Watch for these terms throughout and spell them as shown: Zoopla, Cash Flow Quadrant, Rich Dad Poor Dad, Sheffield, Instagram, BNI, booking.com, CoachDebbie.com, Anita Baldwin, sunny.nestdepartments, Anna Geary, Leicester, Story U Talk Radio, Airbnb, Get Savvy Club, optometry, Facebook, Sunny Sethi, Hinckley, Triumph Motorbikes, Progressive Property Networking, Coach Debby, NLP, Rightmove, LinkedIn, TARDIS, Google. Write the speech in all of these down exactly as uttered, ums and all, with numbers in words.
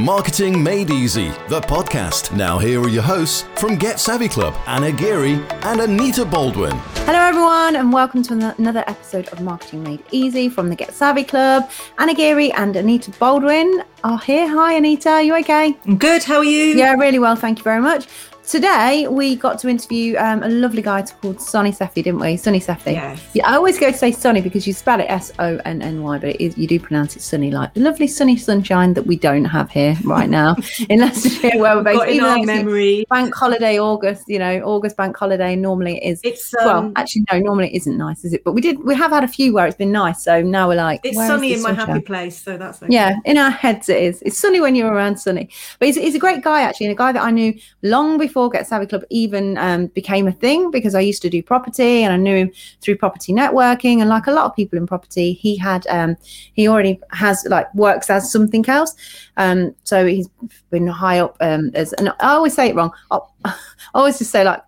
Marketing Made Easy, the podcast. Now here are your hosts from Get Savvy Club, Anna Geary and Anita Baldwin. Hello everyone and welcome to another episode of Marketing Made Easy from the Get Savvy Club. Anna Geary and Anita Baldwin are here. Hi Anita, are you okay? I'm good, how are you? Yeah, really well, thank you very much. Today, we got to interview um, a lovely guy called Sunny Sethi, didn't we? Sunny Sethi. Yes. Yeah, I always go to say Sunny because you spell it S O N N Y, but it is, you do pronounce it Sunny, like the lovely sunny sunshine that we don't have here right now in Leicester, where we're based. In our memory. Bank holiday, August, you know, August bank holiday, normally it is. It's, um, well, actually, no, normally it isn't nice, is it? But we did. We have had a few where it's been nice, so now we're like, it's sunny in my sunshine? Happy place, so that's okay. Yeah, in our heads it is. It's sunny when you're around Sunny. But he's, he's a great guy, actually, and a guy that I knew long before Get Savvy Club even um, became a thing, because I used to do property and I knew him through property networking, and like a lot of people in property, he had um, he already has like works as something else, um, so he's been high up um, as, and I always say it wrong, op- I always just say like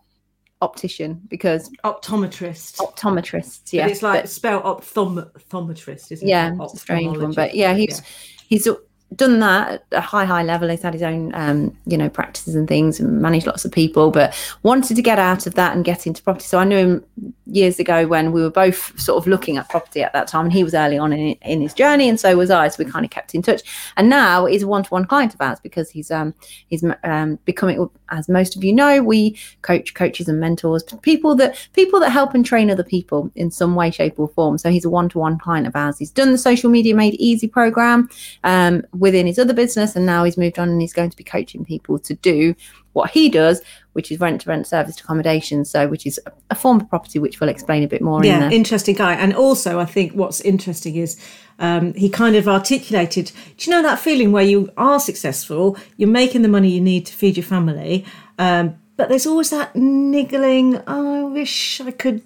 optician, because optometrist optometrist yeah, but it's like but, spell optometrist, isn't yeah, it? Yeah, it's a strange one, but yeah, he's yeah. he's done that at a high high level. He's had his own um you know practices and things and managed lots of people, but wanted to get out of that and get into property. So I knew him years ago when we were both sort of looking at property at that time, and he was early on in, in his journey, and so was I, so we kind of kept in touch. And now he's a one-to-one client of ours, because he's um he's um becoming, as most of you know, we coach coaches and mentors, people that people that help and train other people in some way, shape or form. So he's a one-to-one client of ours. He's done the Social Media Made Easy program um within his other business, and now he's moved on and he's going to be coaching people to do what he does, which is rent-to-rent serviced accommodation, so which is a form of property, which we'll explain a bit more yeah, in there. Interesting guy. And also I think what's interesting is um, he kind of articulated, do you know that feeling where you are successful, you're making the money you need to feed your family, um, but there's always that niggling, oh, I wish I could...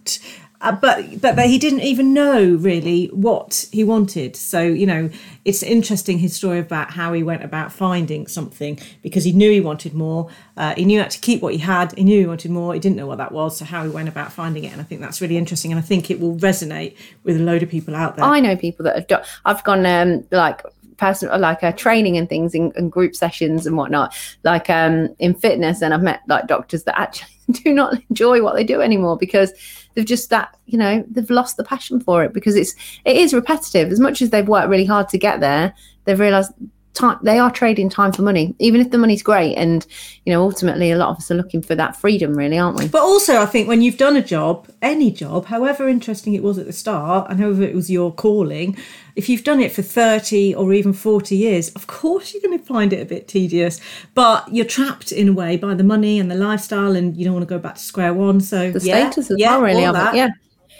Uh, but, but but he didn't even know really what he wanted. So, you know, it's interesting his story about how he went about finding something, because he knew he wanted more. Uh, he knew how to keep what he had. He knew he wanted more. He didn't know what that was. So how he went about finding it. And I think that's really interesting. And I think it will resonate with a load of people out there. I know people that have done, I've gone um, like... personal like a uh, training and things in, in group sessions and whatnot, like um in fitness, and I've met like doctors that actually do not enjoy what they do anymore, because they've just that you know they've lost the passion for it, because it's it is repetitive. As much as they've worked really hard to get there, they've realized time they are trading time for money, even if the money's great. And you know ultimately a lot of us are looking for that freedom, really, aren't we? But also I think when you've done a job, any job, however interesting it was at the start and however it was your calling, if you've done it for thirty or even forty years, of course you're going to find it a bit tedious, but you're trapped in a way by the money and the lifestyle, and you don't want to go back to square one. So the yeah, status as yeah, well really that. yeah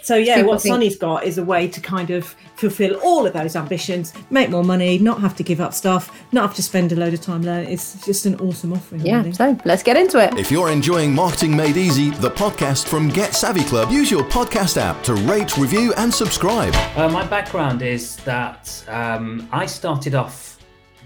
So, yeah, what Sunny's got is a way to kind of fulfil all of those ambitions, make more money, not have to give up stuff, not have to spend a load of time learning. It's just an awesome offering. Yeah, really. So let's get into it. If you're enjoying Marketing Made Easy, the podcast from Get Savvy Club, use your podcast app to rate, review and subscribe. Uh, my background is that um, I started off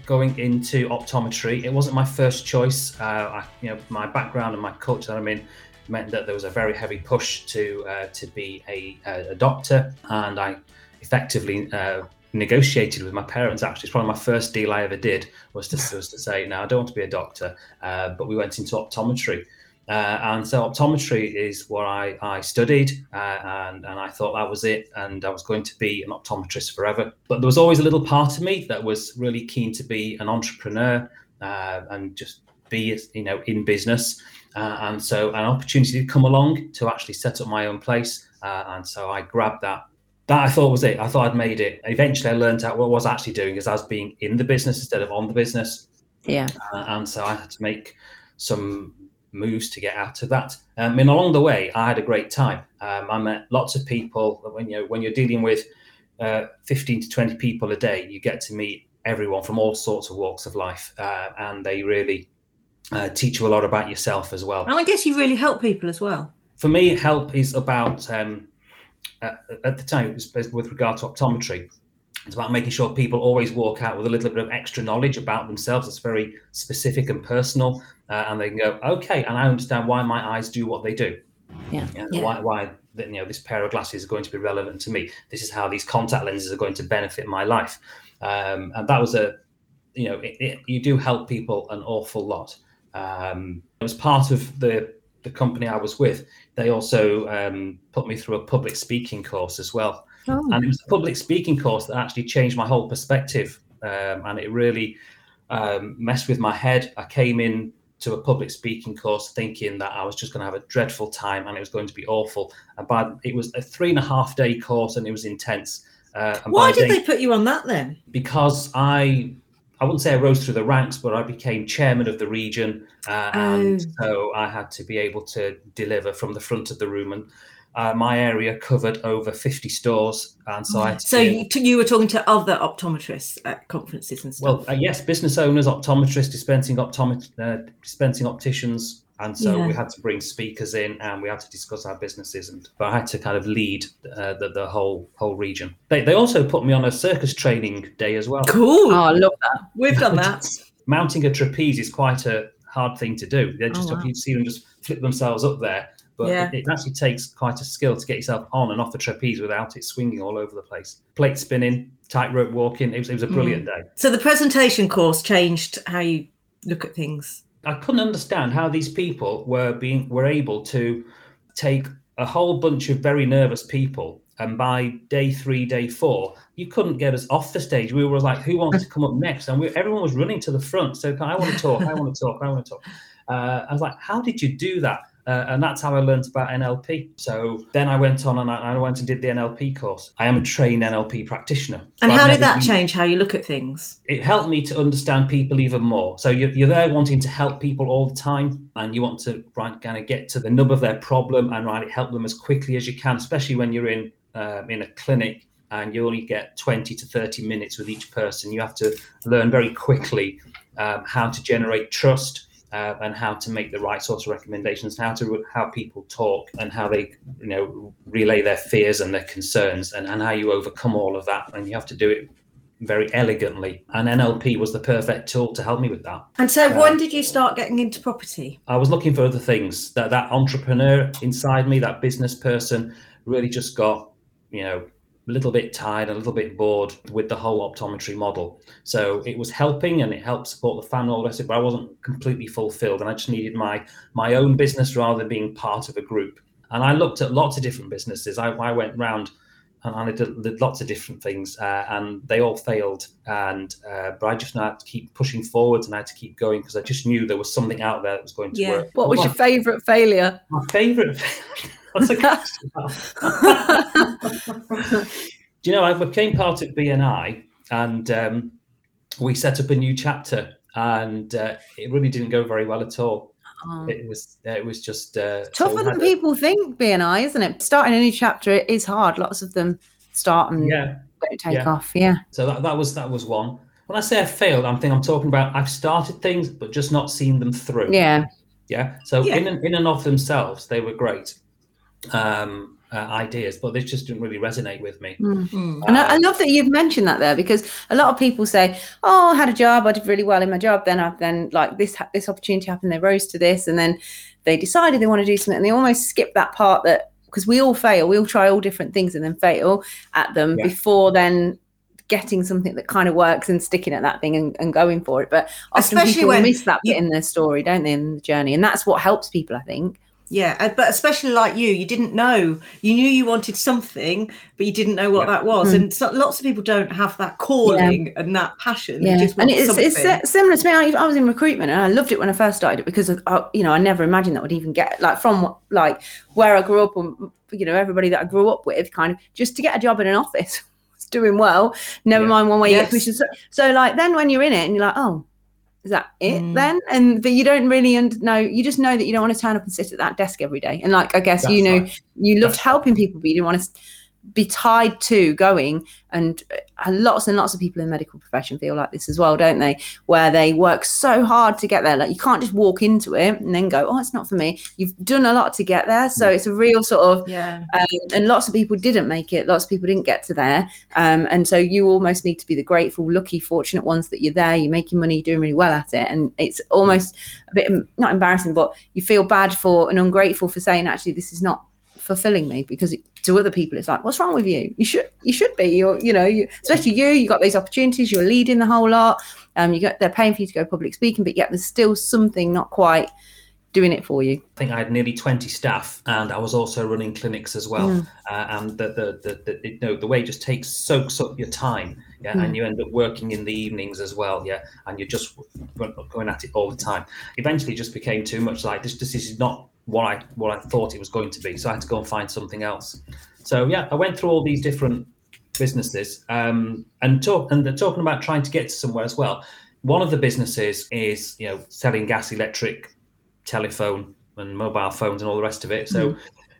going into optometry. It wasn't my first choice. Uh, I, you know, my background and my culture that I'm in meant that there was a very heavy push to uh, to be a, a doctor, and I effectively uh, negotiated with my parents. Actually, it's probably my first deal I ever did was to was to say, no, I don't want to be a doctor, uh, but we went into optometry. Uh, and so optometry is what I, I studied, uh, and, and I thought that was it, and I was going to be an optometrist forever. But there was always a little part of me that was really keen to be an entrepreneur uh, and just be you know in business. Uh, and so an opportunity did come along to actually set up my own place. Uh, and so I grabbed that. That I thought was it. I thought I'd made it. Eventually I learned out what I was actually doing is I was being in the business instead of on the business. Yeah. Uh, and so I had to make some moves to get out of that. I mean, along the way, I had a great time. Um, I met lots of people. When, you know, when you're dealing with uh, fifteen to twenty people a day, you get to meet everyone from all sorts of walks of life. Uh, and they really... Uh, teach you a lot about yourself as well. And I guess you really help people as well. For me, help is about, um, uh, at the time, it was with regard to optometry, it's about making sure people always walk out with a little bit of extra knowledge about themselves. It's very specific and personal, uh, and they can go, okay, and I understand why my eyes do what they do. Yeah. yeah. Why, why you know, this pair of glasses is going to be relevant to me. This is how these contact lenses are going to benefit my life. Um, and that was a you know, it, it, you do help people an awful lot. Um, as part of the, the company I was with, they also um, put me through a public speaking course as well. Oh. And it was a public speaking course that actually changed my whole perspective. Um, and it really um, messed with my head. I came in to a public speaking course thinking that I was just going to have a dreadful time and it was going to be awful. And by, it was a three and a half day course and it was intense. Uh, and Why did day, they put you on that then? Because I... I wouldn't say I rose through the ranks, but I became chairman of the region. Uh, and oh. so I had to be able to deliver from the front of the room. And uh, my area covered over fifty stores. And so I. So you, you were talking to other optometrists at conferences and stuff? Well, uh, yes, business owners, optometrists, dispensing optomet- uh, dispensing opticians. And so yeah. we had to bring speakers in and we had to discuss our businesses. And but I had to kind of lead uh, the, the whole whole region. They they also put me on a circus training day as well. Cool. Oh, I love that. We've done that. Mounting a trapeze is quite a hard thing to do. They just oh, wow. You see them just flip themselves up there. But yeah. it, it actually takes quite a skill to get yourself on and off the trapeze without it swinging all over the place. Plate spinning, tightrope walking. It was, it was a brilliant mm. day. So the presentation course changed how you look at things. I couldn't understand how these people were being were able to take a whole bunch of very nervous people, and by day three, day four, you couldn't get us off the stage. We were like, "Who wants to come up next?" And we, everyone was running to the front. So I want to talk. I want to talk. I want to talk. Uh, I was like, "How did you do that?" Uh, and that's how I learned about N L P. So then I went on and I, I went and did the N L P course. I am a trained N L P practitioner. And how did that change how you look at things? It helped me to understand people even more. So you're, you're there wanting to help people all the time and you want to right, kind of get to the nub of their problem and right, help them as quickly as you can, especially when you're in um, in a clinic and you only get twenty to thirty minutes with each person. You have to learn very quickly um, how to generate trust, Uh, and how to make the right sorts of recommendations, how to how people talk and how they, you know, relay their fears and their concerns, and, and how you overcome all of that. And you have to do it very elegantly. And N L P was the perfect tool to help me with that. And so uh, when did you start getting into property? I was looking for other things. That that entrepreneur inside me, that business person, really just got, you know, a little bit tired, a little bit bored with the whole optometry model. So it was helping and it helped support the family, all the rest of it, but I wasn't completely fulfilled and I just needed my my own business rather than being part of a group. And I looked at lots of different businesses. I, I went round and I did, did lots of different things uh, and they all failed. And uh, but I just had to keep pushing forwards and I had to keep going because I just knew there was something out there that was going to yeah. work. What was well, your favourite failure? My favourite failure? That's a question. Do you know, I became part of B N I and um, we set up a new chapter and uh, it really didn't go very well at all. Oh. It was it was just... Uh, tougher than people think, B N I, isn't it? Starting a new chapter is hard. Lots of them start and yeah. don't take yeah. off. Yeah. So that, that was that was one. When I say I failed, I'm thinking, I'm talking about I've started things but just not seen them through. Yeah. Yeah. So yeah. in and, in and of themselves, they were great. um uh, ideas, but they just didn't really resonate with me. Mm-hmm. uh, and I, I love that you've mentioned that there, because a lot of people say, oh, I had a job, I did really well in my job, then I've then like this this opportunity happened, they rose to this, and then they decided they want to do something and they almost skip that part, that because we all fail, we all try all different things and then fail at them yeah. before then getting something that kind of works and sticking at that thing and, and going for it. But especially when miss that bit in their story, don't they, in the journey, and that's what helps people, I think. Yeah, but especially like you, you didn't know. You knew you wanted something, but you didn't know what yeah. that was. Mm. And so, lots of people don't have that calling yeah. and that passion. Yeah. Just and it's, it's similar to me. I, I was in recruitment and I loved it when I first started it because, I, you know, I never imagined that would even get, like, from, like, where I grew up and, you know, everybody that I grew up with, kind of, just to get a job in an office was doing well, never yeah. mind one way yes. you get pushed. So, like, then when you're in it and you're like, oh, is that it mm. then? And but you don't really know, you just know that you don't want to turn up and sit at that desk every day. And like, I guess, that's you know, right. you loved that's helping right. people, but you didn't want to be tied to going. And lots and lots of people in the medical profession feel like this as well, don't they? Where they work so hard to get there. Like, you can't just walk into it and then go, oh, it's not for me. You've done a lot to get there. So yeah. it's a real sort of, yeah. um, and lots of people didn't make it. Lots of people didn't get to there. Um, and so you almost need to be the grateful, lucky, fortunate ones that you're there, you're making money, you're doing really well at it. And it's almost a bit, not embarrassing, but you feel bad for and ungrateful for saying, actually, this is not fulfilling me, because it, to other people it's like, what's wrong with you? You should you should be. You're, you know, you, especially you, you got these opportunities, you're leading the whole lot. Um, you got, they're paying for you to go public speaking, but yet there's still something not quite doing it for you. I think I had nearly twenty staff, and I was also running clinics as well. Mm. Uh, and the the the, the, you know, the way it just takes soaks up your time, yeah, mm. and you end up working in the evenings as well, yeah, and you're just going at it all the time. Eventually, it just became too much. Like this, this is not what I what I thought it was going to be. So I had to go and find something else. So yeah, I went through all these different businesses, um, and talk and they're talking about trying to get somewhere as well. One of the businesses is, you know, selling gas, electric, telephone and mobile phones and all the rest of it. So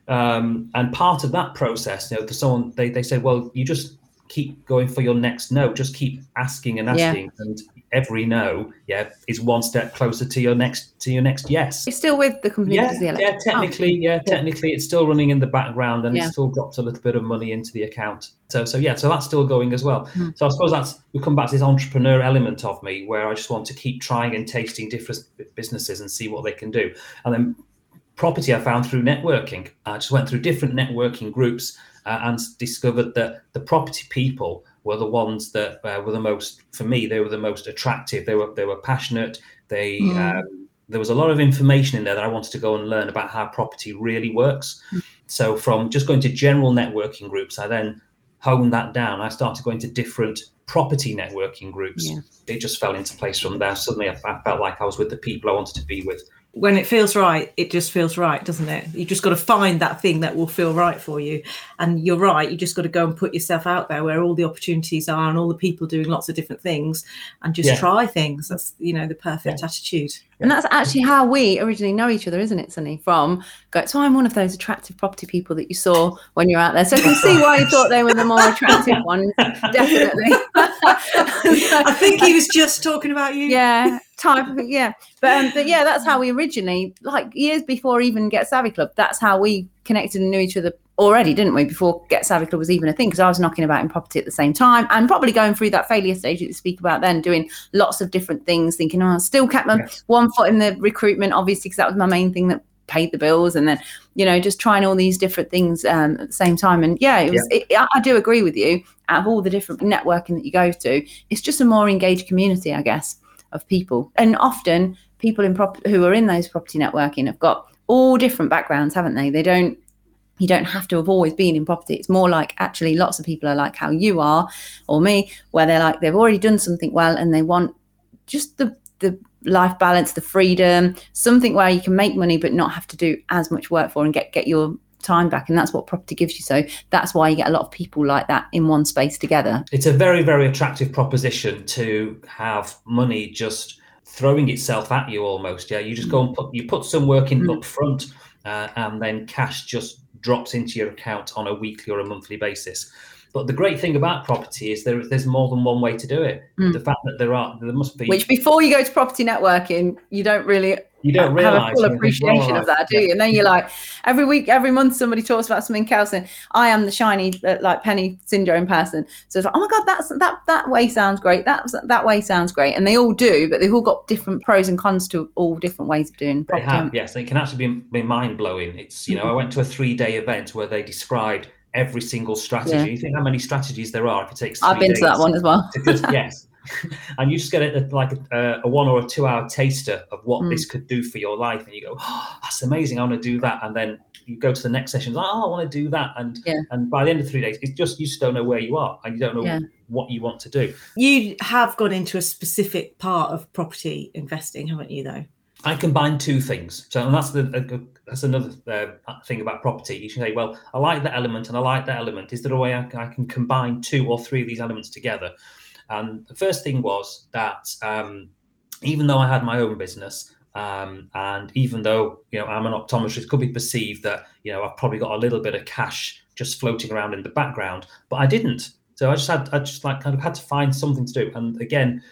mm. um and part of that process, you know, for someone, they, they said, well, you just keep going for your next no, just keep asking and asking, yeah. and every no yeah is one step closer to your next to your next yes. It's still with the company. Yeah, the yeah technically yeah technically yeah. It's still running in the background, and yeah. it's still dropped a little bit of money into the account, so so yeah so that's still going as well. mm. So I suppose that's, we come back to this entrepreneur element of me, where I just want to keep trying and tasting different businesses and see what they can do. And then property I found through networking. I just went through different networking groups uh, and discovered that the property people were the ones that uh, were the most, for me, they were the most attractive. They were they were passionate. They mm. um, there was a lot of information in there that I wanted to go and learn about how property really works. Mm. So from just going to general networking groups, I then honed that down. I started going to different property networking groups. Yeah. It just fell into place from there. Suddenly I, I felt like I was with the people I wanted to be with. When it feels right, it just feels right, doesn't it? You just got to find that thing that will feel right for you. And you're right, you just got to go and put yourself out there where all the opportunities are and all the people doing lots of different things, and just yeah. try things. That's, you know, the perfect yeah. attitude. And that's actually how we originally know each other, isn't it, Sunny? From, go, so I'm one of those attractive property people that you saw when you're out there. So I can see why you thought they were the more attractive ones, definitely. I think he was just talking about you. Yeah, type of, yeah. But, um, but yeah, that's how we originally, like years before even Get Savvy Club, that's how we connected and knew each other already, didn't we, before Get Savvy Club was even a thing, because I was knocking about in property at the same time and probably going through that failure stage that you speak about then, doing lots of different things, thinking, oh, I still kept my yes. one foot in the recruitment, obviously, because that was my main thing that paid the bills, and then, you know, just trying all these different things um, at the same time. And yeah, it was. Yeah. It, I do agree with you, out of all the different networking that you go to, it's just a more engaged community, I guess, of people. And often people in prop- who are in those property networking have got all different backgrounds, haven't they? They don't, you don't have to have always been in property. It's more like, actually lots of people are like how you are or me, where they're like, they've already done something well and they want just the the life balance, the freedom, something where you can make money but not have to do as much work for and get, get your time back. And that's what property gives you. So that's why you get a lot of people like that in one space together. It's a very, very attractive proposition to have money just throwing itself at you almost. Yeah, you just go and put, you put some work in mm. up front uh, and then cash just drops into your account on a weekly or a monthly basis. But the great thing about property is there, there's more than one way to do it. Mm. The fact that there are, there must be. Which before you go to property networking, you don't really you don't have a full appreciation of that, do you? And then you're like, every week, every month, somebody talks about something else, and I am the shiny, like penny syndrome person. So it's like, oh my God, that's that that way sounds great. That that way sounds great, and they all do, but they've all got different pros and cons to all different ways of doing property. They have, yes, they can actually be, be mind blowing. It's, you know, I went to a three day event where they described every single strategy. Yeah. You think how many strategies there are if it takes three I've been days to that one as well. Just, yes. And you just get a, like a, a one or a two hour taster of what mm. this could do for your life. And you go, oh, that's amazing. I want to do that. And then you go to the next session, like, oh, I want to do that. And yeah. and by the end of three days, it's just, you just don't know where you are and you don't know yeah. what you want to do. You have gone into a specific part of property investing, haven't you, though? I combine two things. So and that's the uh, that's another uh, thing about property. You can say, well, I like that element and I like that element. Is there a way I, I can combine two or three of these elements together? And the first thing was that um, even though I had my own business um, and even though, you know, I'm an optometrist, it could be perceived that, you know, I've probably got a little bit of cash just floating around in the background, but I didn't. So I just had, I just like kind of had to find something to do. And again,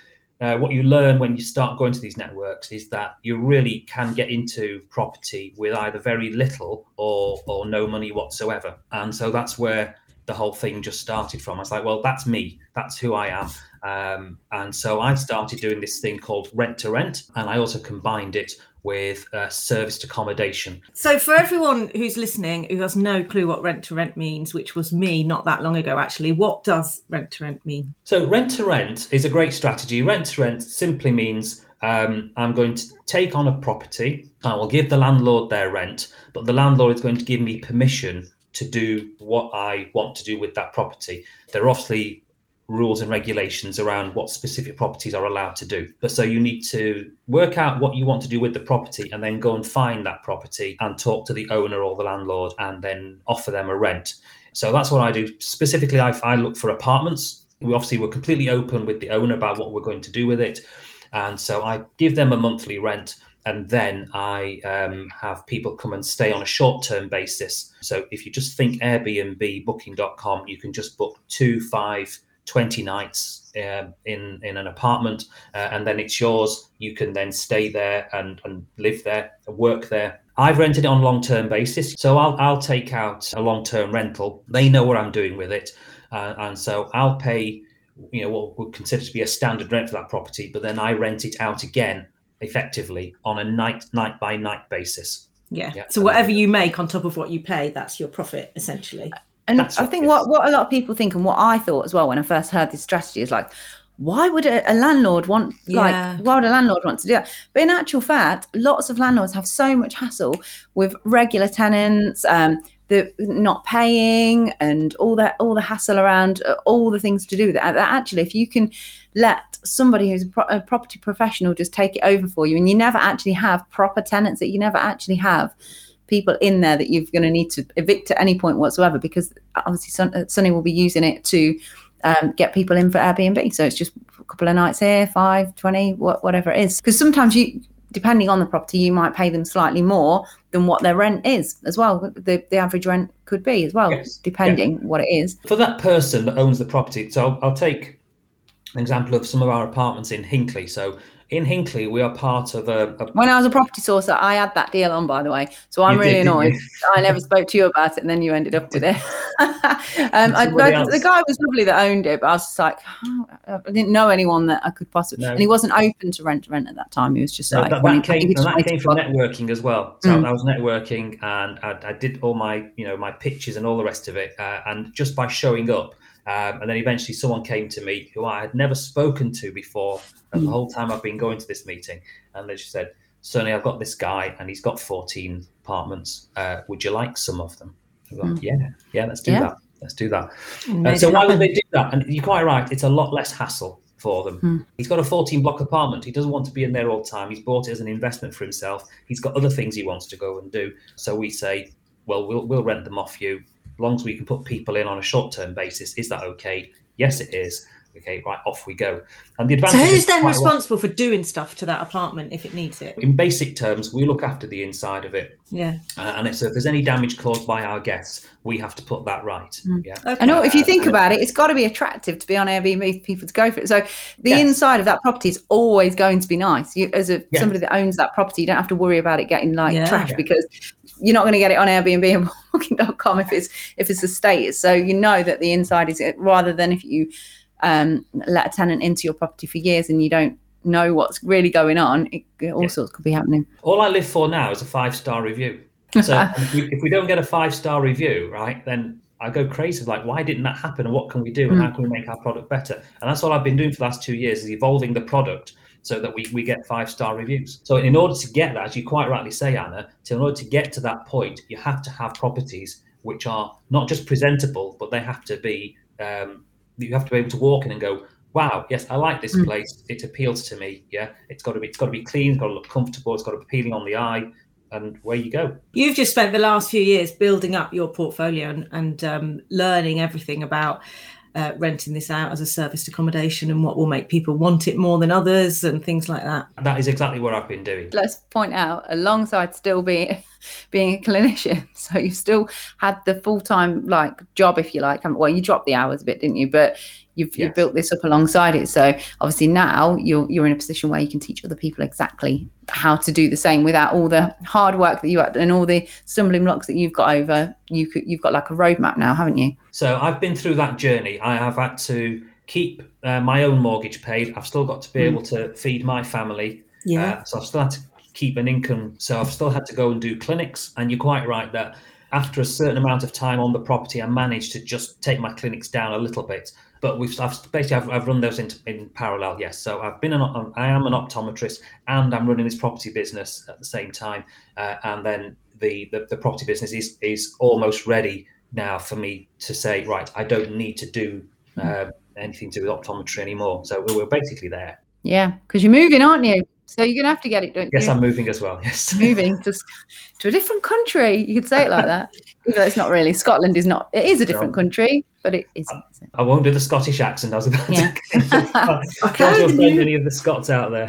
Uh, what you learn when you start going to these networks is that you really can get into property with either very little or or no money whatsoever. And so that's where the whole thing just started from. I was like, well, that's me. That's who I am. Um, and so I started doing this thing called rent to rent, and I also combined it with uh, serviced accommodation. So for everyone who's listening who has no clue what rent to rent means, which was me not that long ago, actually, what does rent to rent mean? So rent to rent is a great strategy. Rent to rent simply means um, I'm going to take on a property. I will give the landlord their rent, but the landlord is going to give me permission to do what I want to do with that property. There are obviously rules and regulations around what specific properties are allowed to do. But so you need to work out what you want to do with the property and then go and find that property and talk to the owner or the landlord and then offer them a rent. So that's what I do. Specifically, I, I look for apartments. We obviously were completely open with the owner about what we're going to do with it. And so I give them a monthly rent, and then I um, have people come and stay on a short-term basis. So if you just think Airbnb, booking dot com, you can just book two, five, twenty nights uh, in in an apartment, uh, and then it's yours. You can then stay there and, and live there, work there. I've rented it on a long-term basis, so I'll I'll take out a long-term rental. They know what I'm doing with it, uh, and so I'll pay, you know, what would consider to be a standard rent for that property, but then I rent it out again, effectively on a night night by night basis. Yeah. yeah. So whatever you make on top of what you pay, that's your profit essentially. And I think what, what a lot of people think, and what I thought as well when I first heard this strategy, is like, why would a, a landlord want, like, yeah. why would a landlord want to do that? But in actual fact, lots of landlords have so much hassle with regular tenants, um, the not paying and all that, all the hassle around uh, all the things to do with it. That actually, if you can let somebody who's a, pro- a property professional just take it over for you, and you never actually have proper tenants, that you never actually have people in there that you're going to need to evict at any point whatsoever, because obviously Sun- Sunny will be using it to um, get people in for Airbnb. So it's just a couple of nights here, five, twenty, wh- whatever it is. Because sometimes you, depending on the property, you might pay them slightly more than what their rent is as well. The, the average rent could be as well, yes. depending yeah. what it is. For that person that owns the property, so I'll, I'll take an example of some of our apartments in Hinckley. So in Hinckley, we are part of a, a... When I was a property sourcer, I had that deal on, by the way. So I'm you really did, annoyed. I never spoke to you about it, and then you ended up with it. um, I, the, the guy was lovely that owned it, but I was just like, oh, I didn't know anyone that I could possibly... No. And he wasn't open to rent to rent at that time. He was just no, like... That, that he, came, he just that came from work. networking as well. So mm. I was networking, and I, I did all my, you know, my pitches and all the rest of it. Uh, and just by showing up, Um, and then eventually someone came to me who I had never spoken to before, and the whole time I've been going to this meeting. And they just said, Sunny, I've got this guy and he's got fourteen apartments. Uh, would you like some of them? I was like, yeah, yeah, let's do yeah. that. Let's do that. No, uh, so why would they do that? And you're quite right. It's a lot less hassle for them. Hmm. He's got a fourteen block apartment. He doesn't want to be in there all the time. He's bought it as an investment for himself. He's got other things he wants to go and do. So we say, well, we'll, we'll rent them off you. Long as we can put people in on a short-term basis, is that okay? Yes, it is. Okay, right, off we go. And the advantage. So who's then responsible well, for doing stuff to that apartment if it needs it? In basic terms, we look after the inside of it. Yeah. Uh, and if, so if there's any damage caused by our guests, we have to put that right. Mm. Yeah. Okay. I know, if you think um, about it, it's got to be attractive to be on Airbnb for people to go for it. So the yes. inside of that property is always going to be nice. You, as a, yeah. somebody that owns that property, you don't have to worry about it getting like yeah. trash yeah. because you're not going to get it on Airbnb and booking dot com if it's if it's a status. So you know that the inside is it, rather than if you um, let a tenant into your property for years and you don't know what's really going on, it, all yeah. sorts could be happening. All I live for now is a five-star review. So if, we, if we don't get a five-star review, right, then I go crazy. Like, why didn't that happen? And what can we do? And mm. how can we make our product better? And that's all I've been doing for the last two years is evolving the product so that we, we get five-star reviews. So in order to get that, as you quite rightly say, Anna, to, in order to get to that point, you have to have properties which are not just presentable, but they have to be, um, you have to be able to walk in and go, wow, yes, I like this mm. place. It appeals to me, yeah. It's got to be, it's got to be clean, it's got to look comfortable, it's got to be appealing on the eye, and where you go. You've just spent the last few years building up your portfolio and, and um, learning everything about Uh, renting this out as a serviced accommodation and what will make people want it more than others and things like that. That is exactly what I've been doing. Let's point out, alongside still being being a clinician, so you still had the full-time like job, if you like. Well, you dropped the hours a bit, didn't you? But you've, yes. you've built this up alongside it. So obviously now you're you're in a position where you can teach other people exactly how to do the same without all the hard work that you had and all the stumbling blocks that you've got over. You could, you've got like a roadmap now, haven't you? So I've been through that journey. I have had to keep uh, my own mortgage paid. I've still got to be mm. able to feed my family. Yeah. Uh, so I've still had to keep an income. So I've still had to go and do clinics. And you're quite right that after a certain amount of time on the property, I managed to just take my clinics down a little bit. But we've I've, basically I've, I've run those in, in parallel. Yes, so I've been an I am an optometrist, and I'm running this property business at the same time. Uh, and then the, the the property business is is almost ready now for me to say, right, I don't need to do uh, anything to do with optometry anymore. So we're basically there. Yeah, because you're moving, aren't you? So you're going to have to get it, don't you? Yes, I'm moving as well, yes. Moving just to a different country. You could say it like that. Even though it's not really. Scotland is not. It is a different country, but it isn't. I, I won't do the Scottish accent. I was about yeah. to. I can't offend any of the Scots out there.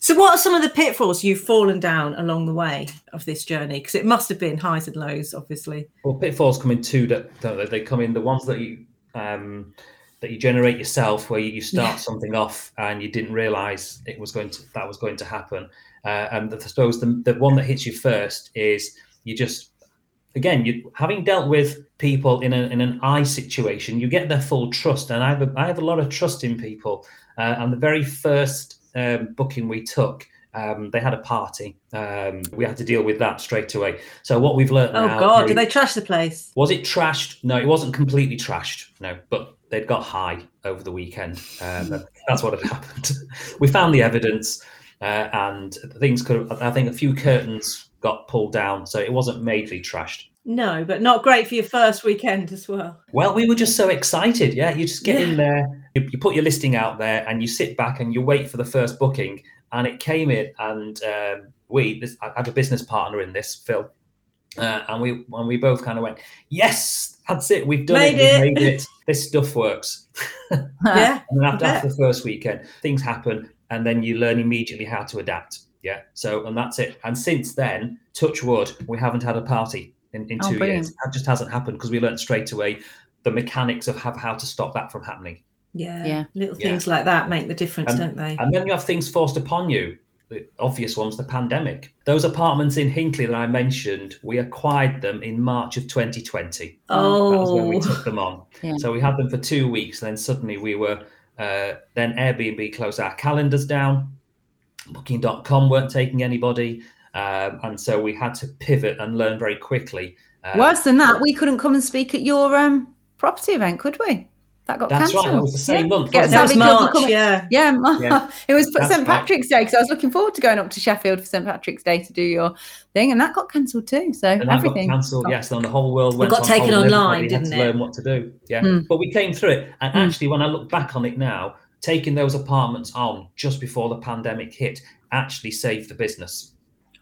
So what are some of the pitfalls you've fallen down along the way of this journey? Because it must have been highs and lows, obviously. Well, pitfalls come in two, don't they? They come in the ones that you... Um, that you generate yourself, where you start yeah. something off and you didn't realize it was going to that was going to happen. Uh, and I suppose the, the one that hits you first is you just, again, you having dealt with people in, a, in an I situation, you get their full trust. And I have a, I have a lot of trust in people. Uh, and the very first um, booking we took, um, they had a party. Um, we had to deal with that straight away. So what we've learned oh now, God, we, did they trash the place? Was it trashed? No, it wasn't completely trashed. No, but they'd got high over the weekend. Um, that's what had happened. We found the evidence uh, and things could, I think a few curtains got pulled down. So it wasn't majorly trashed. No, but not great for your first weekend as well. Well, we were just so excited. Yeah, you just get yeah. in there, you, you put your listing out there and you sit back and you wait for the first booking. And it came in and um, we, this, I had a business partner in this, Phil, uh, and we and we both kind of went, yes, that's it. We've done it. it. We've made it. This stuff works. Yeah. And then after, after the first weekend, things happen, and then you learn immediately how to adapt. Yeah. So, and that's it. And since then, touch wood, we haven't had a party in, in oh, two brilliant. years. That just hasn't happened because we learned straight away the mechanics of have, how to stop that from happening. Yeah. yeah. Little yeah. things like that make the difference, and, don't they? And then you have things forced upon you. The obvious ones, the pandemic. Those apartments in Hinckley that I mentioned, we acquired them in March of twenty twenty. Oh. That was when we took them on. Yeah. So we had them for two weeks. And then suddenly we were, uh, then Airbnb closed our calendars down. booking dot com weren't taking anybody. Um, and so we had to pivot and learn very quickly. Uh, Worse than that, we couldn't come and speak at your um, property event, could we? That got That's cancelled. Right, it was the same yeah. month. Get Savvy Club. Yeah. yeah, yeah. It was That's Saint Patrick's right. Day, because I was looking forward to going up to Sheffield for Saint Patrick's Day to do your thing, and that got cancelled too. So and everything got cancelled. Got... Yes, and the whole world went. It got on taken online, didn't it? Learn what to do. Yeah, mm. but we came through it. And mm. actually, when I look back on it now, taking those apartments on just before the pandemic hit actually saved the business.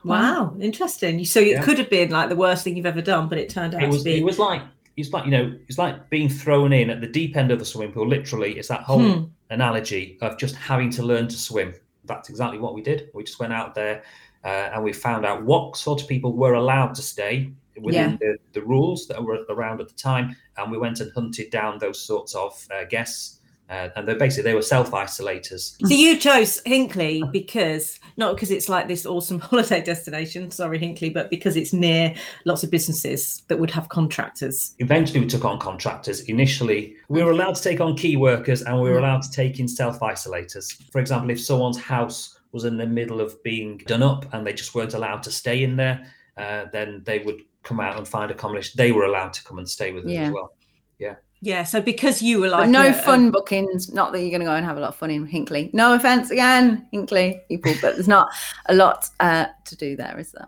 Wow, interesting. So it yeah. could have been like the worst thing you've ever done, but it turned out it was, to be. It was like. It's like, you know, it's like being thrown in at the deep end of the swimming pool. Literally, it's that whole hmm. analogy of just having to learn to swim. That's exactly what we did. We just went out there uh, and we found out what sort of people were allowed to stay within yeah. the, the rules that were around at the time. And we went and hunted down those sorts of uh, guests. Uh, and they basically, they were self-isolators. So you chose Hinckley because, not because it's like this awesome holiday destination, sorry Hinckley, but because it's near lots of businesses that would have contractors. Eventually we took on contractors. Initially, we were allowed to take on key workers and we were allowed to take in self-isolators. For example, if someone's house was in the middle of being done up and they just weren't allowed to stay in there, uh, then they would come out and find accommodation. They were allowed to come and stay with them yeah. as well. Yeah. Yeah, so because you were like... But no a, fun a, bookings, not that you're going to go and have a lot of fun in Hinckley. No offence again, Hinckley people, but there's not a lot uh, to do there, is there?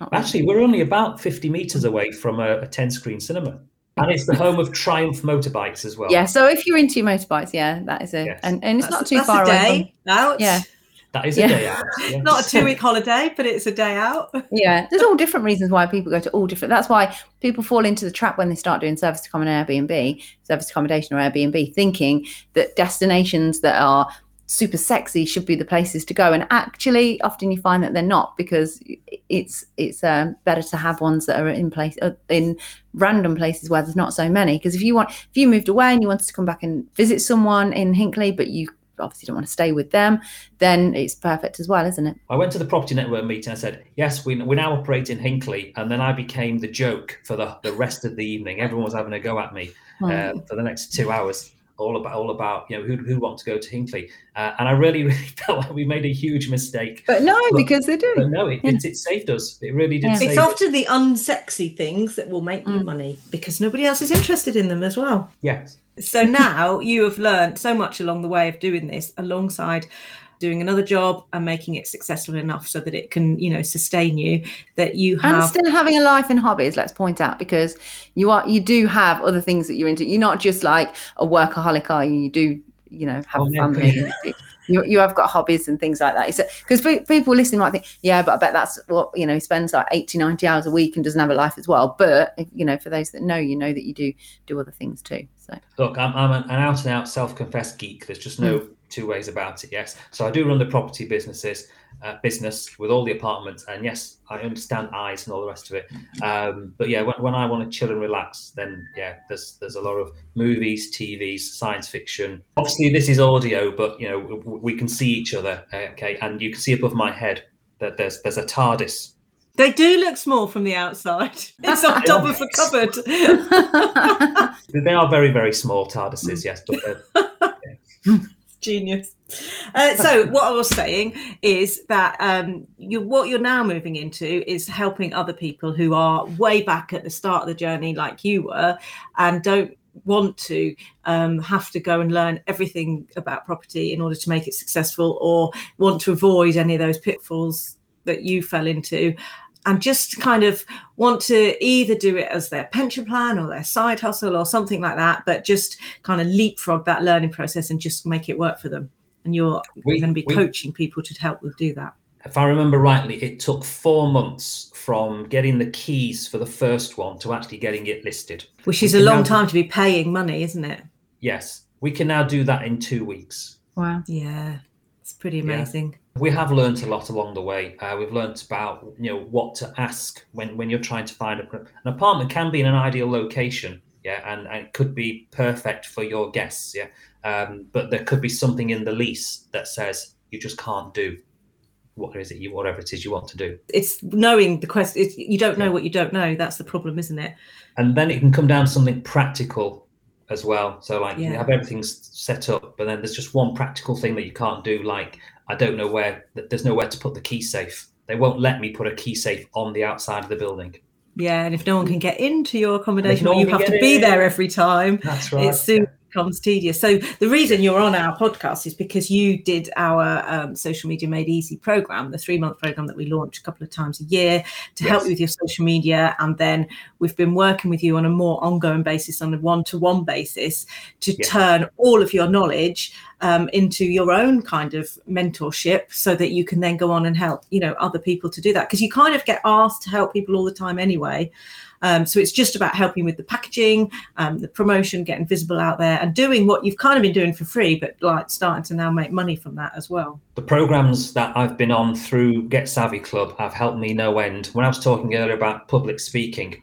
Not actually, really. We're only about fifty metres away from a ten-screen cinema. And it's the home of Triumph Motorbikes as well. Yeah, so if you're into motorbikes, yeah, that is it. Yes. And, and it's that's, not too far away. That's a day from, out. Yeah. That is yeah. a day out. Yes. Not a two-week holiday, but it's a day out. Yeah, there's all different reasons why people go to all different. That's why people fall into the trap when they start doing service accommodation, Airbnb, service accommodation or Airbnb, thinking that destinations that are super sexy should be the places to go. And actually, often you find that they're not, because it's it's um, better to have ones that are in place uh, in random places where there's not so many. Because if you want, if you moved away and you wanted to come back and visit someone in Hinckley, but you obviously don't want to stay with them, then it's perfect as well, isn't it? I went to the property network meeting. I said, yes, we, we now operate in Hinckley. And then I became the joke for the, the rest of the evening. Everyone was having a go at me uh, for the next two hours. all about all about you know who who want to go to Hinckley, uh, and I really really felt like we made a huge mistake. But no, but, because they do. But no, it, yeah. it it saved us. It really did. Yeah. Save it's us. Often the unsexy things that will make you mm. money because nobody else is interested in them as well. Yes. So now you have learned so much along the way of doing this, alongside doing another job and making it successful enough so that it can, you know, sustain you, that you have. And still having a life and hobbies, let's point out, because you are, you do have other things that you're into. You're not just like a workaholic, are you? You do, you know, have oh, a family. Yeah. You, you have got hobbies and things like that. Because so, people listening might think, yeah, but I bet that's what, you know, he spends like eighty, ninety hours a week and doesn't have a life as well. But, you know, for those that know, you know that you do do other things too. So look, I'm, I'm an out and out self-confessed geek. There's just no mm. two ways about it. Yes. So I do run the property businesses, uh, business with all the apartments. And yes, I understand eyes and all the rest of it. Um, but yeah, when, when I want to chill and relax, then yeah, there's there's a lot of movies, T Vs, science fiction. Obviously, this is audio, but you know w- we can see each other. Okay, and you can see above my head that there's there's a TARDIS. They do look small from the outside. It's on top of a cupboard. They are very very small TARDISes. Yes, but uh, yeah. Genius. Uh, so what I was saying is that um, you, what you're now moving into is helping other people who are way back at the start of the journey like you were and don't want to um, have to go and learn everything about property in order to make it successful, or want to avoid any of those pitfalls that you fell into, and just kind of want to either do it as their pension plan or their side hustle or something like that, but just kind of leapfrog that learning process and just make it work for them. And you're, we, you're going to be we, coaching people to help them do that. If I remember rightly, it took four months from getting the keys for the first one to actually getting it listed. Which is a long now, time to be paying money, isn't it? Yes. We can now do that in two weeks. Wow. Yeah. It's pretty amazing. Yeah. We have learnt a lot along the way. Uh, we've learnt about, you know, what to ask when, when you're trying to find a, an apartment can be in an ideal location, yeah, and, and it could be perfect for your guests, yeah. Um, but there could be something in the lease that says you just can't do what is it you whatever it is you want to do. It's knowing the question. It's, you don't know yeah. what you don't know. That's the problem, isn't it? And then it can come down to something practical as well. So like yeah. you have everything set up, but then there's just one practical thing that you can't do, like. I don't know where, there's nowhere to put the key safe. They won't let me put a key safe on the outside of the building. Yeah, and if no one can get into your accommodation, no or you have to be in. there every time, that's right. It soon yeah. becomes tedious. So the reason you're on our podcast is because you did our um, Social Media Made Easy program, the three-month program that we launch a couple of times a year to yes. help you with your social media. And then we've been working with you on a more ongoing basis, on a one-to-one basis, to yes. turn all of your knowledge Um, into your own kind of mentorship, so that you can then go on and help, you know, other people to do that, because you kind of get asked to help people all the time anyway. Um, so it's just about helping with the packaging, um, the promotion, getting visible out there, and doing what you've kind of been doing for free, but like starting to now make money from that as well. The programs that I've been on through Get Savvy Club have helped me no end. When I was talking earlier about public speaking,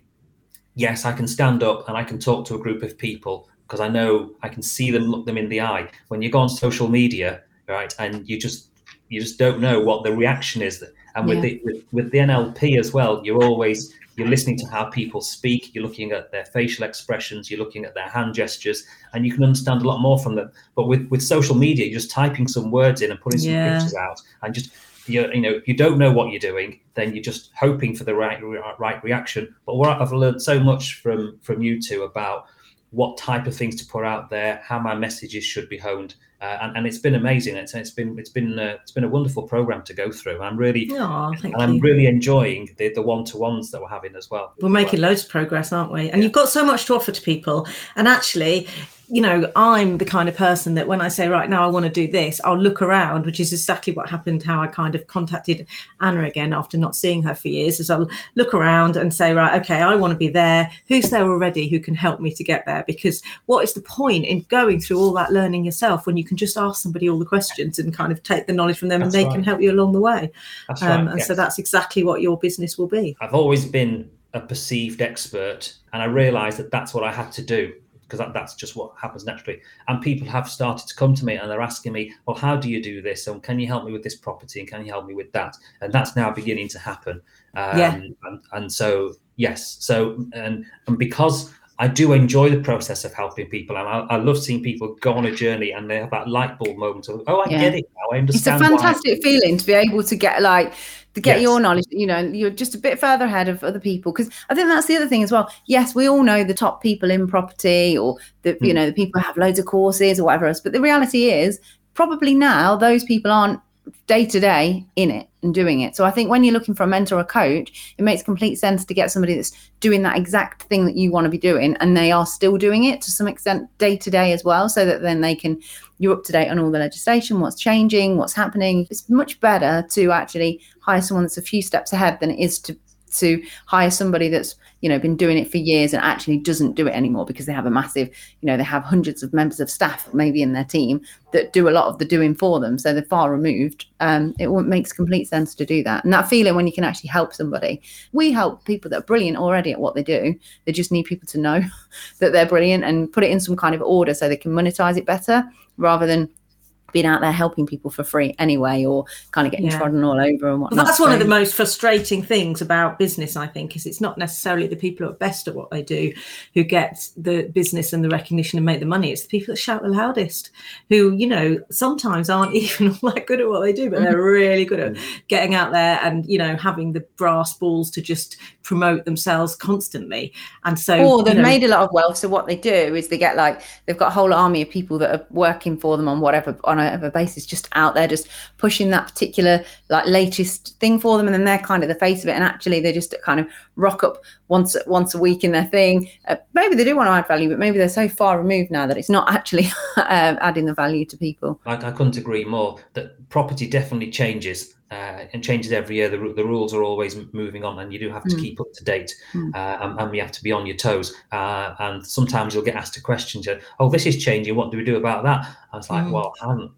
yes, I can stand up and I can talk to a group of people, because I know I can see them, look them in the eye. When you go on social media, right, and you just you just don't know what the reaction is. And with yeah. the with, with the N L P as well, you're always you're listening to how people speak. You're looking at their facial expressions. You're looking at their hand gestures, and you can understand a lot more from them. But with, with social media, you're just typing some words in and putting some yeah. pictures out, and just you you know you don't know what you're doing. Then you're just hoping for the right right reaction. But what I've learned so much from from you two about what type of things to put out there, how my messages should be honed, uh, and, and it's been amazing. It's it's been it's been a, it's been a wonderful program to go through. I'm really, Aww, and I'm you. really enjoying the the one to ones that we're having as well. We're making well. loads of progress, aren't we? And yeah. you've got so much to offer to people. And actually, you know, I'm the kind of person that when I say, right now, I want to do this, I'll look around, which is exactly what happened, how I kind of contacted Anna again after not seeing her for years, is I'll look around and say, right, okay, I want to be there. Who's there already who can help me to get there? Because what is the point in going through all that learning yourself when you can just ask somebody all the questions and kind of take the knowledge from them that's and they right. can help you along the way? That's um, right, and yes. so that's exactly what your business will be. I've always been a perceived expert, and I realised that that's what I had to do, because that, that's just what happens naturally. And people have started to come to me and they're asking me, well, how do you do this? And can you help me with this property? And can you help me with that? And that's now beginning to happen. Um, yeah. and, and so, yes. So, and, and because I do enjoy the process of helping people, and I, I love seeing people go on a journey and they have that light bulb moment of, oh, I yeah. get it now, I understand. It's a fantastic why. feeling to be able to get like to get yes. your knowledge. You know, you're just a bit further ahead of other people, because I think that's the other thing as well. Yes, we all know the top people in property, or the mm. you know the people who have loads of courses or whatever else. But the reality is, probably now those people aren't day to day in it and doing it. So I think when you're looking for a mentor or a coach, it makes complete sense to get somebody that's doing that exact thing that you want to be doing, and they are still doing it to some extent day to day as well, so that then they can, you're up to date on all the legislation, what's changing, what's happening. It's much better to actually hire someone that's a few steps ahead than it is to to hire somebody that's, you know, been doing it for years and actually doesn't do it anymore, because they have a massive, you know, they have hundreds of members of staff maybe in their team that do a lot of the doing for them. So they're far removed. Um, it makes complete sense to do that. And that feeling when you can actually help somebody. We help people that are brilliant already at what they do. They just need people to know that they're brilliant and put it in some kind of order so they can monetize it better, rather than being out there helping people for free anyway, or kind of getting yeah. trodden all over and whatnot. Well, that's one of the most frustrating things about business, I think, is it's not necessarily the people who are best at what they do who get the business and the recognition and make the money. It's the people that shout the loudest, who, you know, sometimes aren't even all that good at what they do, but they're really good at getting out there and, you know, having the brass balls to just promote themselves constantly. And so, or they've you know, made a lot of wealth. So what they do is they get like, they've got a whole army of people that are working for them on whatever, on on a basis, just out there just pushing that particular like latest thing for them, and then they're kind of the face of it, and actually they just kind of rock up once once a week in their thing. Uh, maybe they do want to add value, but maybe they're so far removed now that it's not actually uh, adding the value to people. I, I couldn't agree more that property definitely changes uh, and changes every year. The, the rules are always moving on, and you do have to mm. keep up to date mm. uh, and, and you have to be on your toes, uh, and sometimes you'll get asked a question, oh, this is changing, what do we do about that? I was like, mm. well, I haven't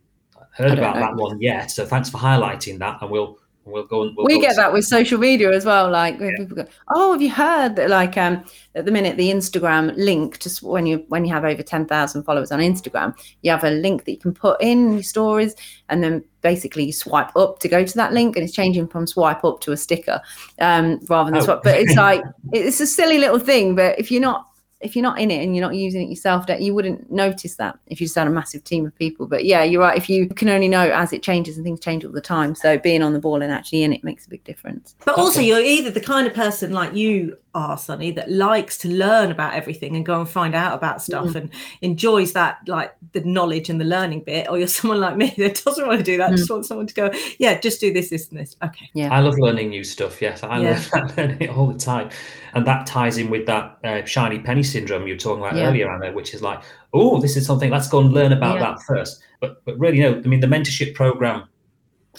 heard about know. that one yet, so thanks for highlighting that, and we'll We'll go and we'll we go get that with social media as well. Like, yeah. people go, oh, have you heard that? Like, um, at the minute, the Instagram link, just when you when you have over ten thousand followers on Instagram, you have a link that you can put in your stories, and then basically you swipe up to go to that link, and it's changing from swipe up to a sticker, um, rather than oh. swipe. But it's like it's a silly little thing. But if you're not if you're not in it and you're not using it yourself, that you wouldn't notice that if you just had a massive team of people. But yeah, you're right. If you can only know as it changes, and things change all the time. So being on the ball and actually in it makes a big difference. But also you're either the kind of person like you are, Sunny, that likes to learn about everything and go and find out about stuff mm. and enjoys that, like the knowledge and the learning bit, or you're someone like me that doesn't want to do that, mm. just wants someone to go, yeah, just do this, this and this. Okay. Yeah. I love learning new stuff. Yes, I yeah. love learning it all the time. And that ties in with that uh, shiny penny syndrome you were talking about yeah. earlier, Anna, which is like, oh, this is something, let's go and learn about yeah. that first. But but really, no, I mean, the mentorship program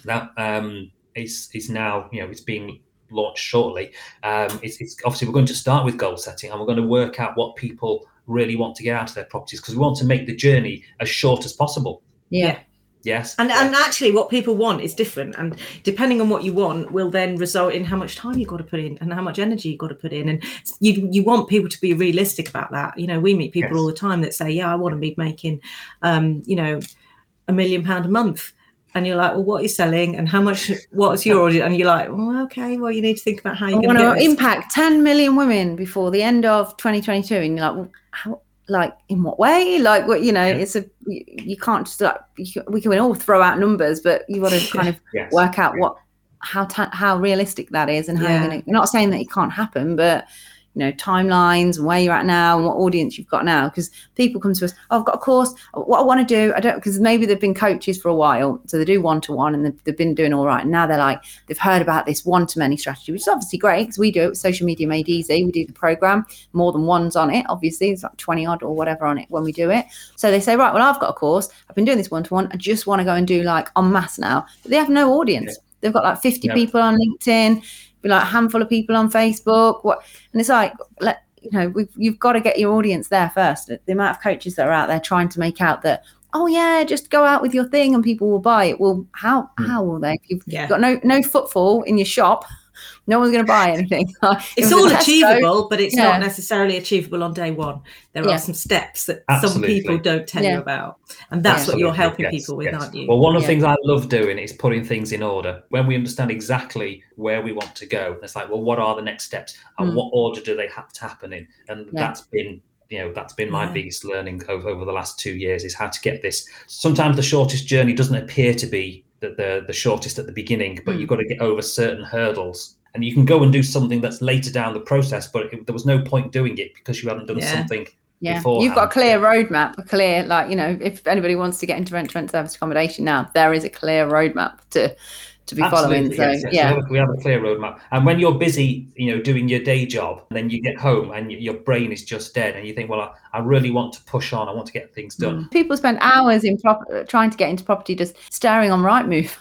that um, is is now, you know, it's being launched shortly. Um, it's, it's obviously we're going to start with goal setting, and we're going to work out what people really want to get out of their properties, because we want to make the journey as short as possible. Yeah. Yes. And and actually what people want is different, and depending on what you want will then result in how much time you've got to put in and how much energy you've got to put in. And you you want people to be realistic about that. You know, we meet people yes. all the time that say, yeah, I want to be making, um, you know, a million pound a month. And you're like, well, what are you selling and how much, what's your audience? And you're like, well, okay, well, you need to think about how you're going to impact ten million women before the end of twenty twenty-two. And you're like, well, how? Like in what way? Like what, you know, yeah. it's a, you, you can't just like, you, we can all throw out numbers, but you want to kind of yes. work out what, how, ta- how realistic that is and how yeah. you're going to, you're not saying that it can't happen, but you know, timelines and where you're at now and what audience you've got now. Because people come to us, oh, I've got a course, what I want to do, I don't, because maybe they've been coaches for a while, so they do one-to-one and they've, they've been doing all right, and now they're like, they've heard about this one-to-many strategy, which is obviously great, because we do it with Social Media Made Easy. We do the program, more than one's on it, obviously it's like twenty odd or whatever on it when we do it. So they say, right, well, I've got a course, I've been doing this one-to-one, I just want to go and do like en masse now. But they have no audience. yeah. They've got like fifty yeah. people on LinkedIn, be like a handful of people on Facebook. What? And it's like, let, you know, we've, you've got to get your audience there first. The amount of coaches that are out there trying to make out that, oh yeah, just go out with your thing and people will buy it. Well, how mm. how will they? If you've yeah. got no no footfall in your shop, no one's going to buy anything. It's all achievable, but it's yeah. not necessarily achievable on day one. There yeah. are some steps that Absolutely. some people don't tell yeah. you about. And that's Absolutely. what you're helping yes, people with, yes. aren't you? Well, one of the yeah. things I love doing is putting things in order. When we understand exactly where we want to go, it's like, well, what are the next steps? And mm. what order do they have to happen in? And yeah. that's been you know, that's been my yeah. biggest learning over, over the last two years is how to get this. Sometimes the shortest journey doesn't appear to be the, the, the shortest at the beginning, but mm. you've got to get over certain hurdles. And you can go and do something that's later down the process, but it, there was no point doing it because you haven't done yeah. something yeah. beforehand. You've got a clear roadmap, a clear, like, you know, if anybody wants to get into rent-to-rent service accommodation now, there is a clear roadmap to to be Absolutely, following. So yes, yes. yeah, so we have a clear roadmap. And when you're busy, you know, doing your day job, and then you get home and your brain is just dead, and you think, well, I, I really want to push on. I want to get things done. Mm. People spend hours in prop- trying to get into property, just staring on Rightmove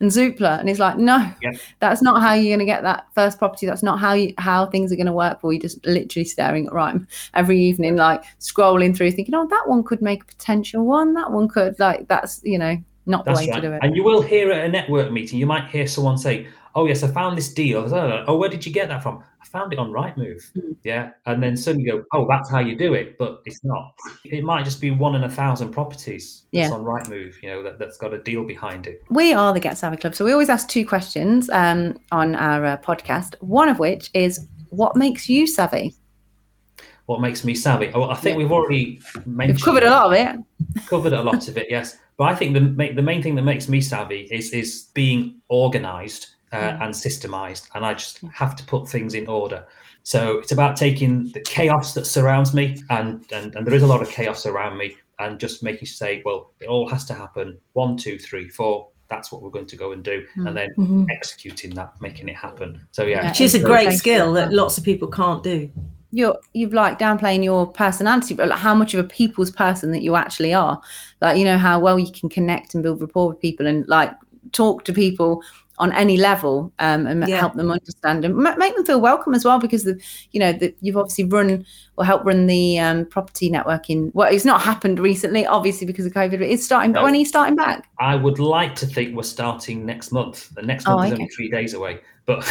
and Zoopla, and he's like, no, yeah. that's not how you're going to get that first property. That's not how you, how things are going to work for you. Just literally staring at Rightmove every evening, like scrolling through, thinking, oh, that one could make a potential one. That one could, like, that's, you know, not the that's way right. to do it. And you will hear at a network meeting, you might hear someone say, oh yes, I found this deal. Oh, where did you get that from? I found it on Rightmove. Mm-hmm. Yeah. And then suddenly you go, oh, that's how you do it. But it's not. It might just be one in a thousand properties yeah. that's on Rightmove, you know, that, that's got a deal behind it. We are the Get Savvy Club. So we always ask two questions um, on our uh, podcast, one of which is, what makes you savvy? What makes me savvy? Oh, I think yeah. we've already mentioned. We've covered a lot of it. Covered a lot of it, yes. But I think the, the main thing that makes me savvy is is being organised uh, mm. and systemised. And I just have to put things in order. So it's about taking the chaos that surrounds me, and, and, and there is a lot of chaos around me, and just making sure, say, well, it all has to happen. One, two, three, four. That's what we're going to go and do. Mm. And then mm-hmm. executing that, making it happen. So, yeah. Which is a great skill that lots of people can't do. You're, you've like downplaying your personality, but like how much of a people's person that you actually are. Like, you know, how well you can connect and build rapport with people and like talk to people on any level um, and yeah. help them understand and make them feel welcome as well, because, the, you know, the, you've obviously run or helped run the um, property networking. Well, it's not happened recently, obviously, because of COVID, but it's starting. No. When are you starting back? I would like to think we're starting next month. The next month oh, is okay. only three days away. But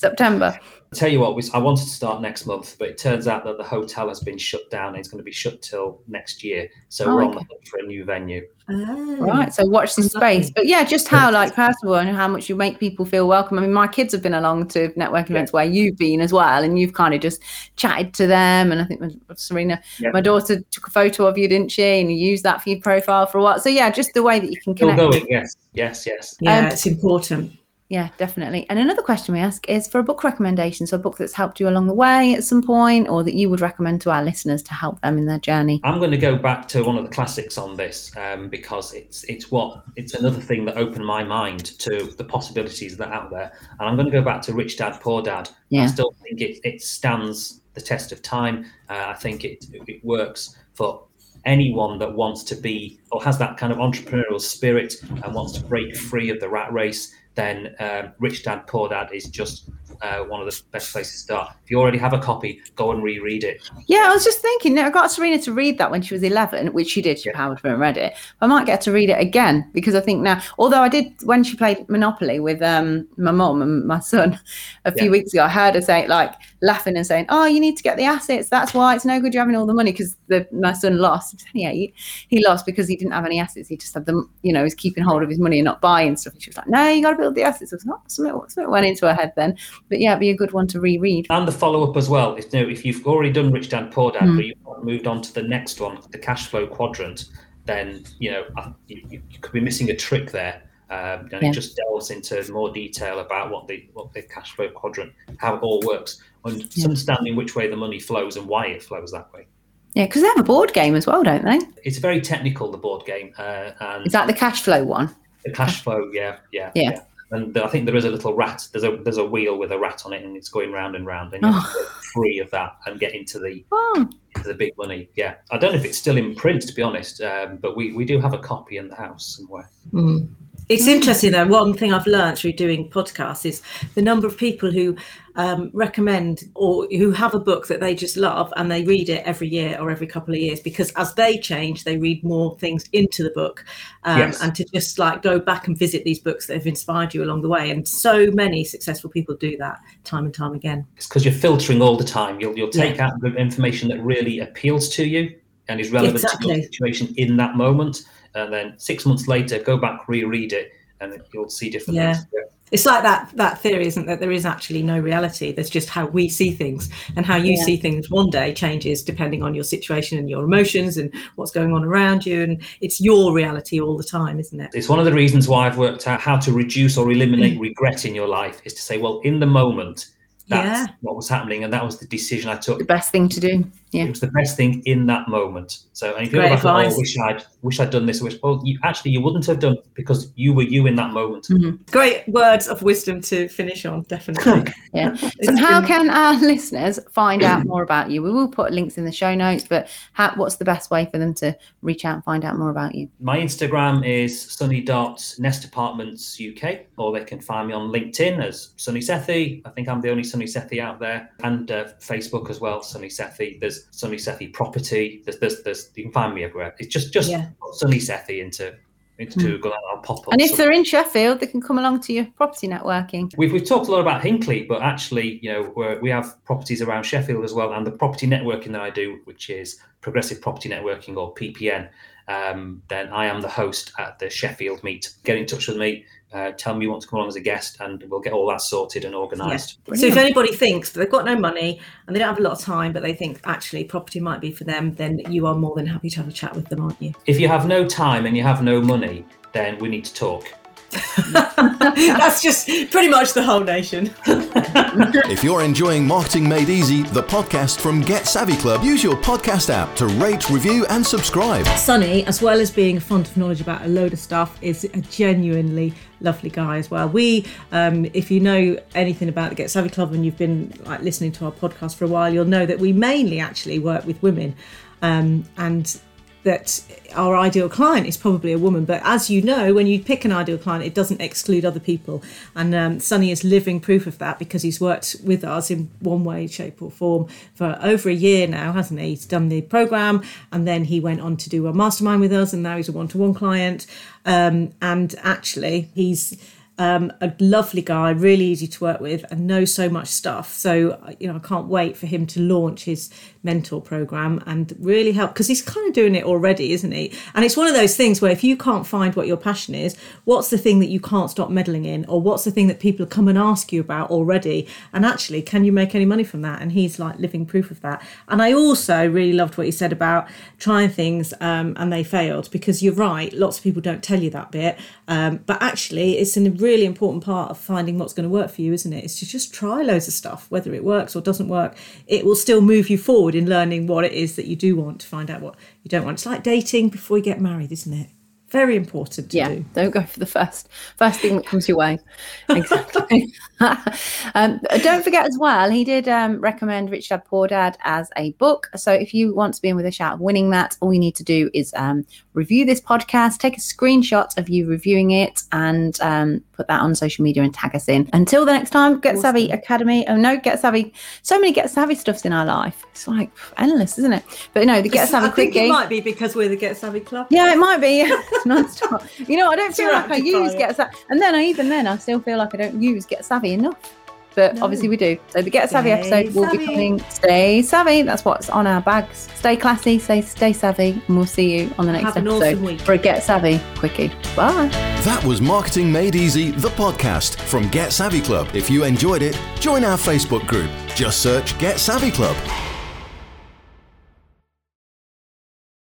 September. I tell you what, we, I wanted to start next month, but it turns out that the hotel has been shut down and it's going to be shut till next year. So oh, we're okay. on the hunt for a new venue. Oh, right. So watch the space. But yeah, just how like personal and how much you make people feel welcome. I mean, my kids have been along to networking yeah. events where you've been as well, and you've kind of just chatted to them. And I think Serena, yeah. my daughter took a photo of you, didn't she? And you used that for your profile for a while. So yeah, just the way that you can connect. Still going, yes, yes, yes. Yeah, um, it's important. Yeah, definitely. And another question we ask is for a book recommendation. So a book that's helped you along the way at some point, or that you would recommend to our listeners to help them in their journey. I'm going to go back to one of the classics on this um, because it's it's what it's another thing that opened my mind to the possibilities that are out there. And I'm going to go back to Rich Dad, Poor Dad. Yeah. I still think it, it stands the test of time. Uh, I think it it works for anyone that wants to be or has that kind of entrepreneurial spirit and wants to break free of the rat race. Then uh, Rich Dad, Poor Dad is just uh, one of the best places to start. If you already have a copy, go and reread it. Yeah, I was just thinking, I got Serena to read that when she was eleven, which she did, she yeah. powered through and read it. I might get to read it again, because I think now, although I did, when she played Monopoly with um, my mum and my son a few yeah. weeks ago, I heard her say, like, laughing and saying, oh, you need to get the assets. That's why it's no good you having all the money, because my son lost. Yeah, he, he lost because he didn't have any assets. He just had them, you know, he's keeping hold of his money and not buying stuff. And she was like, no, you got to the assets. It was not something, something went into her head then, but yeah, it'd be a good one to reread. And the follow-up as well, if, you know, if you've already done Rich Dad Poor Dad mm. but you've moved on to the next one, the Cash Flow Quadrant, then you know you, you could be missing a trick there. Um, and yeah. it just delves into more detail about what the what the Cash Flow Quadrant, how it all works, and yeah. understanding which way the money flows and why it flows that way. Yeah, because they have a board game as well, don't they? It's very technical, the board game. Uh, and is that the Cash Flow one? The Cash Flow, yeah, yeah, yeah. yeah. And I think there is a little rat. There's a there's a wheel with a rat on it, and it's going round and round. And you oh. have to get free of that and get into the oh. into the big money. Yeah, I don't know if it's still in print, to be honest, um, but we, we do have a copy in the house somewhere. Mm. It's interesting though. One thing I've learned through doing podcasts is the number of people who um, recommend or who have a book that they just love and they read it every year or every couple of years, because as they change, they read more things into the book um, yes. and to just like go back and visit these books that have inspired you along the way. And so many successful people do that time and time again. It's because you're filtering all the time. You'll, you'll take yeah. out the information that really appeals to you and is relevant exactly. to the situation in that moment. And then six months later, go back, reread it, and you'll see different yeah. things. It's like that that theory, isn't that there is actually no reality. There's just how we see things, and how you yeah. see things one day changes depending on your situation and your emotions and what's going on around you. And it's your reality all the time, isn't it? It's one of the reasons why I've worked out how to reduce or eliminate regret in your life, is to say, well, in the moment, that's yeah. what was happening. And that was the decision I took. The best thing to do. Yeah. It was the best thing in that moment. So and if you go back, oh, I wish I'd wish I'd done this, I wish, well, you actually you wouldn't have done, because you were you in that moment. Mm-hmm. Great words of wisdom to finish on, definitely. yeah. So how been... can our listeners find out more about you? We will put links in the show notes, but how, what's the best way for them to reach out and find out more about you? My Instagram is sunny dot nest departments U K, or they can find me on LinkedIn as Sunny Sethi. I think I'm the only Sunny Sethi out there, and uh, Facebook as well, Sunny Sethi. There's Sunny Sethi Property. There's, there's, there's, you can find me everywhere. It's just, just yeah. Sunny Sethi into, into mm. Google, and I'll pop up. And if somewhere. They're in Sheffield, they can come along to your property networking. We've, we've talked a lot about Hinckley, but actually, you know, we're, we have properties around Sheffield as well. And the property networking that I do, which is Progressive Property Networking, or P P N, um, then I am the host at the Sheffield meet. Get in touch with me. Uh, tell me you want to come along as a guest, and we'll get all that sorted and organised. Yeah. So if anybody thinks that they've got no money and they don't have a lot of time, but they think actually property might be for them, then you are more than happy to have a chat with them, aren't you? If you have no time and you have no money, then we need to talk. That's just pretty much the whole nation. If you're enjoying Marketing Made Easy, the podcast from Get Savvy Club, use your podcast app to rate, review and subscribe. Sunny, as well as being a font of knowledge about a load of stuff, is a genuinely lovely guy as well. We, um, if you know anything about the Get Savvy Club and you've been like listening to our podcast for a while, you'll know that we mainly actually work with women, um, and that our ideal client is probably a woman. But as you know, when you pick an ideal client, it doesn't exclude other people. And um, Sunny is living proof of that, because he's worked with us in one way, shape or form for over a year now, hasn't he? He's done the programme, and then he went on to do a mastermind with us, and now he's a one-to-one client. Um, and actually, he's um, a lovely guy, really easy to work with, and knows so much stuff. So, you know, I can't wait for him to launch his mentor program and really help, because he's kind of doing it already, isn't he? And it's one of those things where if you can't find what your passion is, what's the thing that you can't stop meddling in, or what's the thing that people come and ask you about already, and actually can you make any money from that? And he's like living proof of that. And I also really loved what he said about trying things um, and they failed, because you're right, lots of people don't tell you that bit, um, but actually it's a really important part of finding what's going to work for you, isn't it? It's to just try loads of stuff. Whether it works or doesn't work, it will still move you forward in learning what it is that you do want, to find out what you don't want. It's like dating before you get married, isn't it? Very important to yeah, do. Don't go for the first first thing that comes your way. Exactly. um, don't forget as well, he did um, recommend Rich Dad Poor Dad as a book. So if you want to be in with a shout of winning that, all you need to do is um, review this podcast, take a screenshot of you reviewing it, and um, put that on social media and tag us in. Until the next time, Get awesome. Savvy Academy. Oh no, Get Savvy. So many Get Savvy stuffs in our life. It's like endless, isn't it? But no, the Get Savvy. I think Quickie, it might be because we're the Get Savvy Club. Yeah, it might be. Non-stop. You know, I don't feel like I use Get Savvy, and then I even then I still feel like I don't use Get Savvy enough, but no. Obviously we do. So the Get Savvy stay episode will savvy. Be coming. Stay savvy, that's what's on our bags. Stay classy, stay, stay savvy, and we'll see you on the next Have episode an awesome week. For a Get Savvy Quickie. Bye. That was Marketing Made Easy, the podcast from Get Savvy Club. If you enjoyed it, join our Facebook group. Just search Get Savvy Club.